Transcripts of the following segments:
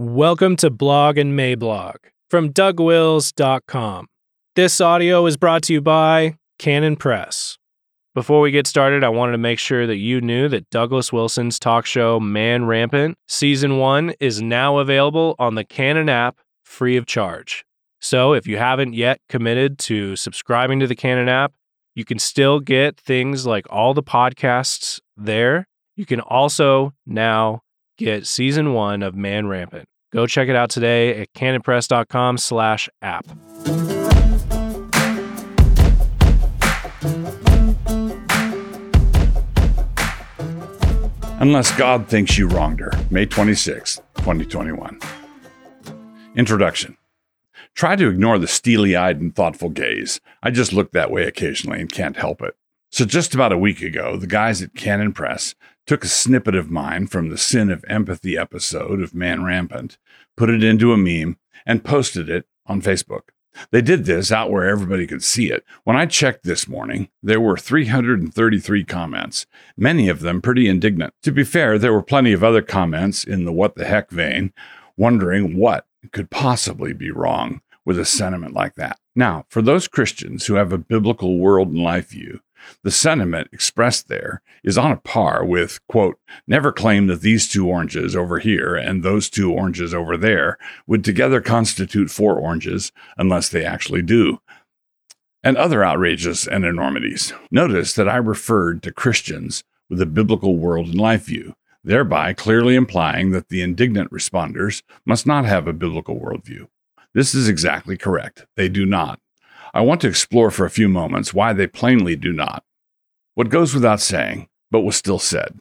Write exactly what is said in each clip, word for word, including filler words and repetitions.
Welcome to Blog and Mayblog from Doug Wills dot com. This audio is brought to you by Canon Press. Before we get started, I wanted to make sure that you knew that Douglas Wilson's talk show Man Rampant Season one is now available on the Canon app free of charge. So if you haven't yet committed to subscribing to the Canon app, you can still get things like all the podcasts there. You can also now get season one of Man Rampant. Go check it out today at canon press dot com slash app. Unless God thinks you wronged her. May twenty-sixth, twenty twenty-one. Introduction. Try to ignore the steely-eyed and thoughtful gaze. I just look that way occasionally and can't help it. So just about a week ago, the guys at Canon Press took a snippet of mine from the Sin of Empathy episode of Man Rampant, put it into a meme, and posted it on Facebook. They did this out where everybody could see it. When I checked this morning, there were three hundred thirty-three comments, many of them pretty indignant. To be fair, there were plenty of other comments in the what the heck vein, wondering what could possibly be wrong with a sentiment like that. Now, for those Christians who have a biblical world and life view, the sentiment expressed there is on a par with, quote, never claim that these two oranges over here and those two oranges over there would together constitute four oranges unless they actually do, and other outrages and enormities. Notice that I referred to Christians with a biblical world and life view, thereby clearly implying that the indignant responders must not have a biblical worldview. This is exactly correct. They do not. I want to explore for a few moments why they plainly do not. What goes without saying, but was still said.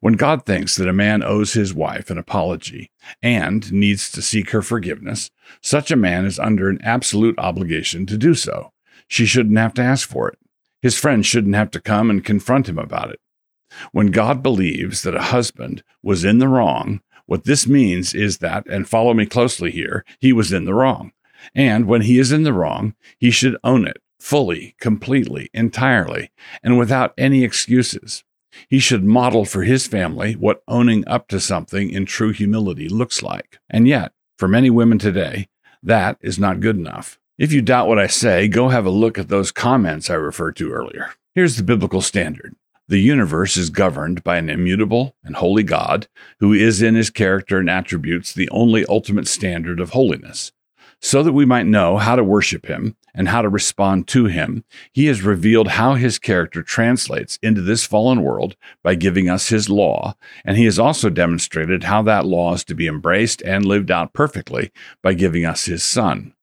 When God thinks that a man owes his wife an apology and needs to seek her forgiveness, such a man is under an absolute obligation to do so. She shouldn't have to ask for it. His friends shouldn't have to come and confront him about it. When God believes that a husband was in the wrong, what this means is that, and follow me closely here, he was in the wrong. And when he is in the wrong, he should own it fully, completely, entirely, and without any excuses. He should model for his family what owning up to something in true humility looks like. And yet, for many women today, that is not good enough. If you doubt what I say, go have a look at those comments I referred to earlier. Here's the biblical standard. The universe is governed by an immutable and holy God who is in his character and attributes the only ultimate standard of holiness. So that we might know how to worship him and how to respond to him, he has revealed how his character translates into this fallen world by giving us his law, and he has also demonstrated how that law is to be embraced and lived out perfectly by giving us his Son.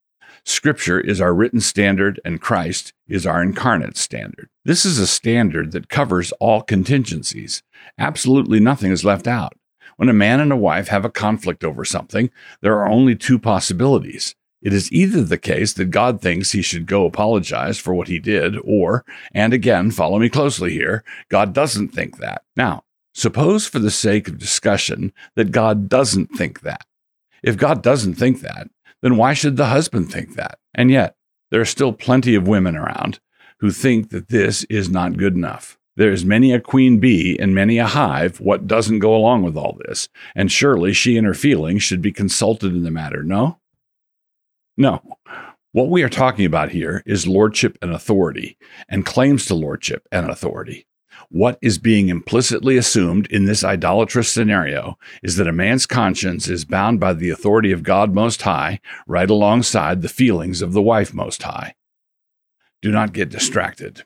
Scripture is our written standard, and Christ is our incarnate standard. This is a standard that covers all contingencies. Absolutely nothing is left out. When a man and a wife have a conflict over something, there are only two possibilities. It is either the case that God thinks he should go apologize for what he did, or, and again, follow me closely here, God doesn't think that. Now, suppose for the sake of discussion that God doesn't think that. If God doesn't think that, then why should the husband think that? And yet, there are still plenty of women around who think that this is not good enough. There is many a queen bee and many a hive what doesn't go along with all this, and surely she and her feelings should be consulted in the matter, no? No. What we are talking about here is lordship and authority, and claims to lordship and authority. What is being implicitly assumed in this idolatrous scenario is that a man's conscience is bound by the authority of God Most High right alongside the feelings of the wife Most High. Do not get distracted.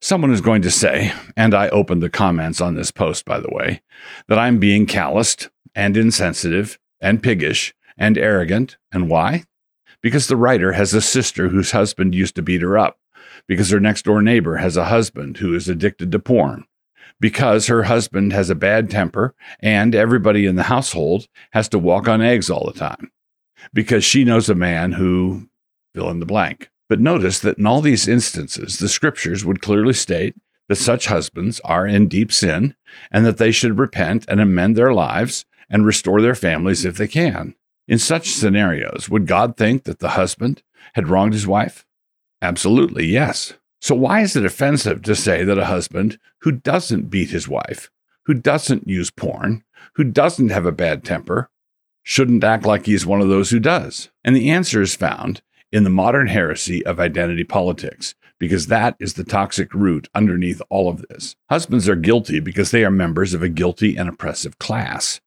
Someone is going to say, and I opened the comments on this post, by the way, that I'm being calloused and insensitive and piggish and arrogant. And why? Because the writer has a sister whose husband used to beat her up. Because her next-door neighbor has a husband who is addicted to porn. Because her husband has a bad temper and everybody in the household has to walk on eggs all the time. Because she knows a man who, fill in the blank. But notice that in all these instances, the scriptures would clearly state that such husbands are in deep sin and that they should repent and amend their lives and restore their families if they can. In such scenarios, would God think that the husband had wronged his wife? Absolutely, yes. So why is it offensive to say that a husband who doesn't beat his wife, who doesn't use porn, who doesn't have a bad temper, shouldn't act like he's one of those who does. And the answer is found in the modern heresy of identity politics, because that is the toxic root underneath all of this. Husbands are guilty because they are members of a guilty and oppressive class.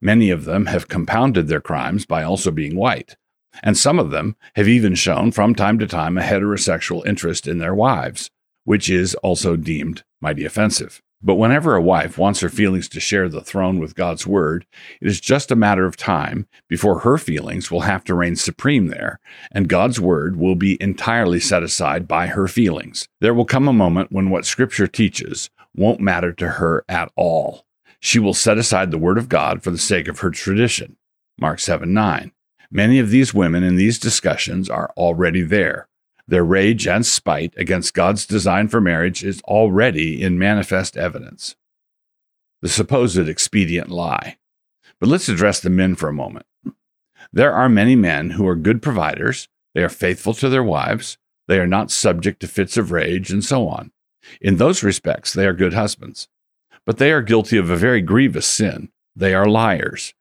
Many of them have compounded their crimes by also being white, and some of them have even shown from time to time a heterosexual interest in their wives, which is also deemed mighty offensive. But whenever a wife wants her feelings to share the throne with God's word, it is just a matter of time before her feelings will have to reign supreme there, and God's word will be entirely set aside by her feelings. There will come a moment when what Scripture teaches won't matter to her at all. She will set aside the word of God for the sake of her tradition. Mark seven nine. Many of these women in these discussions are already there. Their rage and spite against God's design for marriage is already in manifest evidence. The supposed expedient lie. But let's address the men for a moment. There are many men who are good providers, they are faithful to their wives, they are not subject to fits of rage, and so on. In those respects, they are good husbands. But they are guilty of a very grievous sin. They are liars.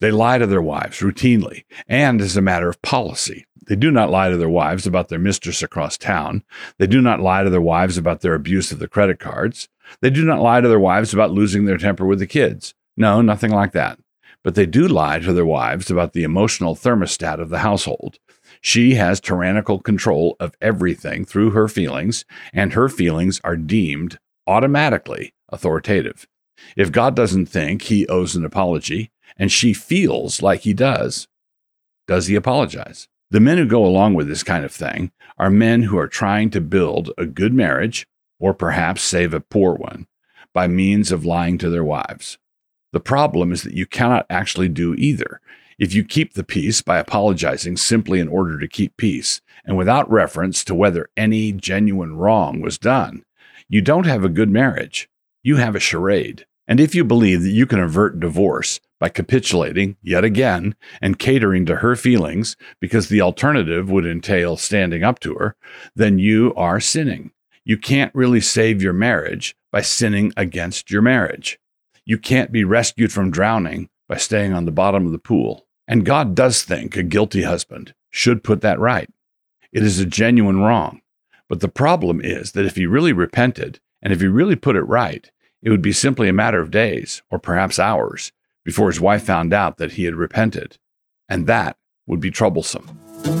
They lie to their wives routinely, and as a matter of policy. They do not lie to their wives about their mistress across town. They do not lie to their wives about their abuse of the credit cards. They do not lie to their wives about losing their temper with the kids. No, nothing like that. But they do lie to their wives about the emotional thermostat of the household. She has tyrannical control of everything through her feelings, and her feelings are deemed automatically authoritative. If God doesn't think he owes an apology, and she feels like he does, does he apologize? The men who go along with this kind of thing are men who are trying to build a good marriage, or perhaps save a poor one, by means of lying to their wives. The problem is that you cannot actually do either. If you keep the peace by apologizing simply in order to keep peace, and without reference to whether any genuine wrong was done, you don't have a good marriage. You have a charade. And if you believe that you can avert divorce by capitulating yet again and catering to her feelings, because the alternative would entail standing up to her, then you are sinning. You can't really save your marriage by sinning against your marriage. You can't be rescued from drowning by staying on the bottom of the pool. And God does think a guilty husband should put that right. It is a genuine wrong. But the problem is that if he really repented, and if he really put it right, it would be simply a matter of days, or perhaps hours, before his wife found out that he had repented, and that would be troublesome.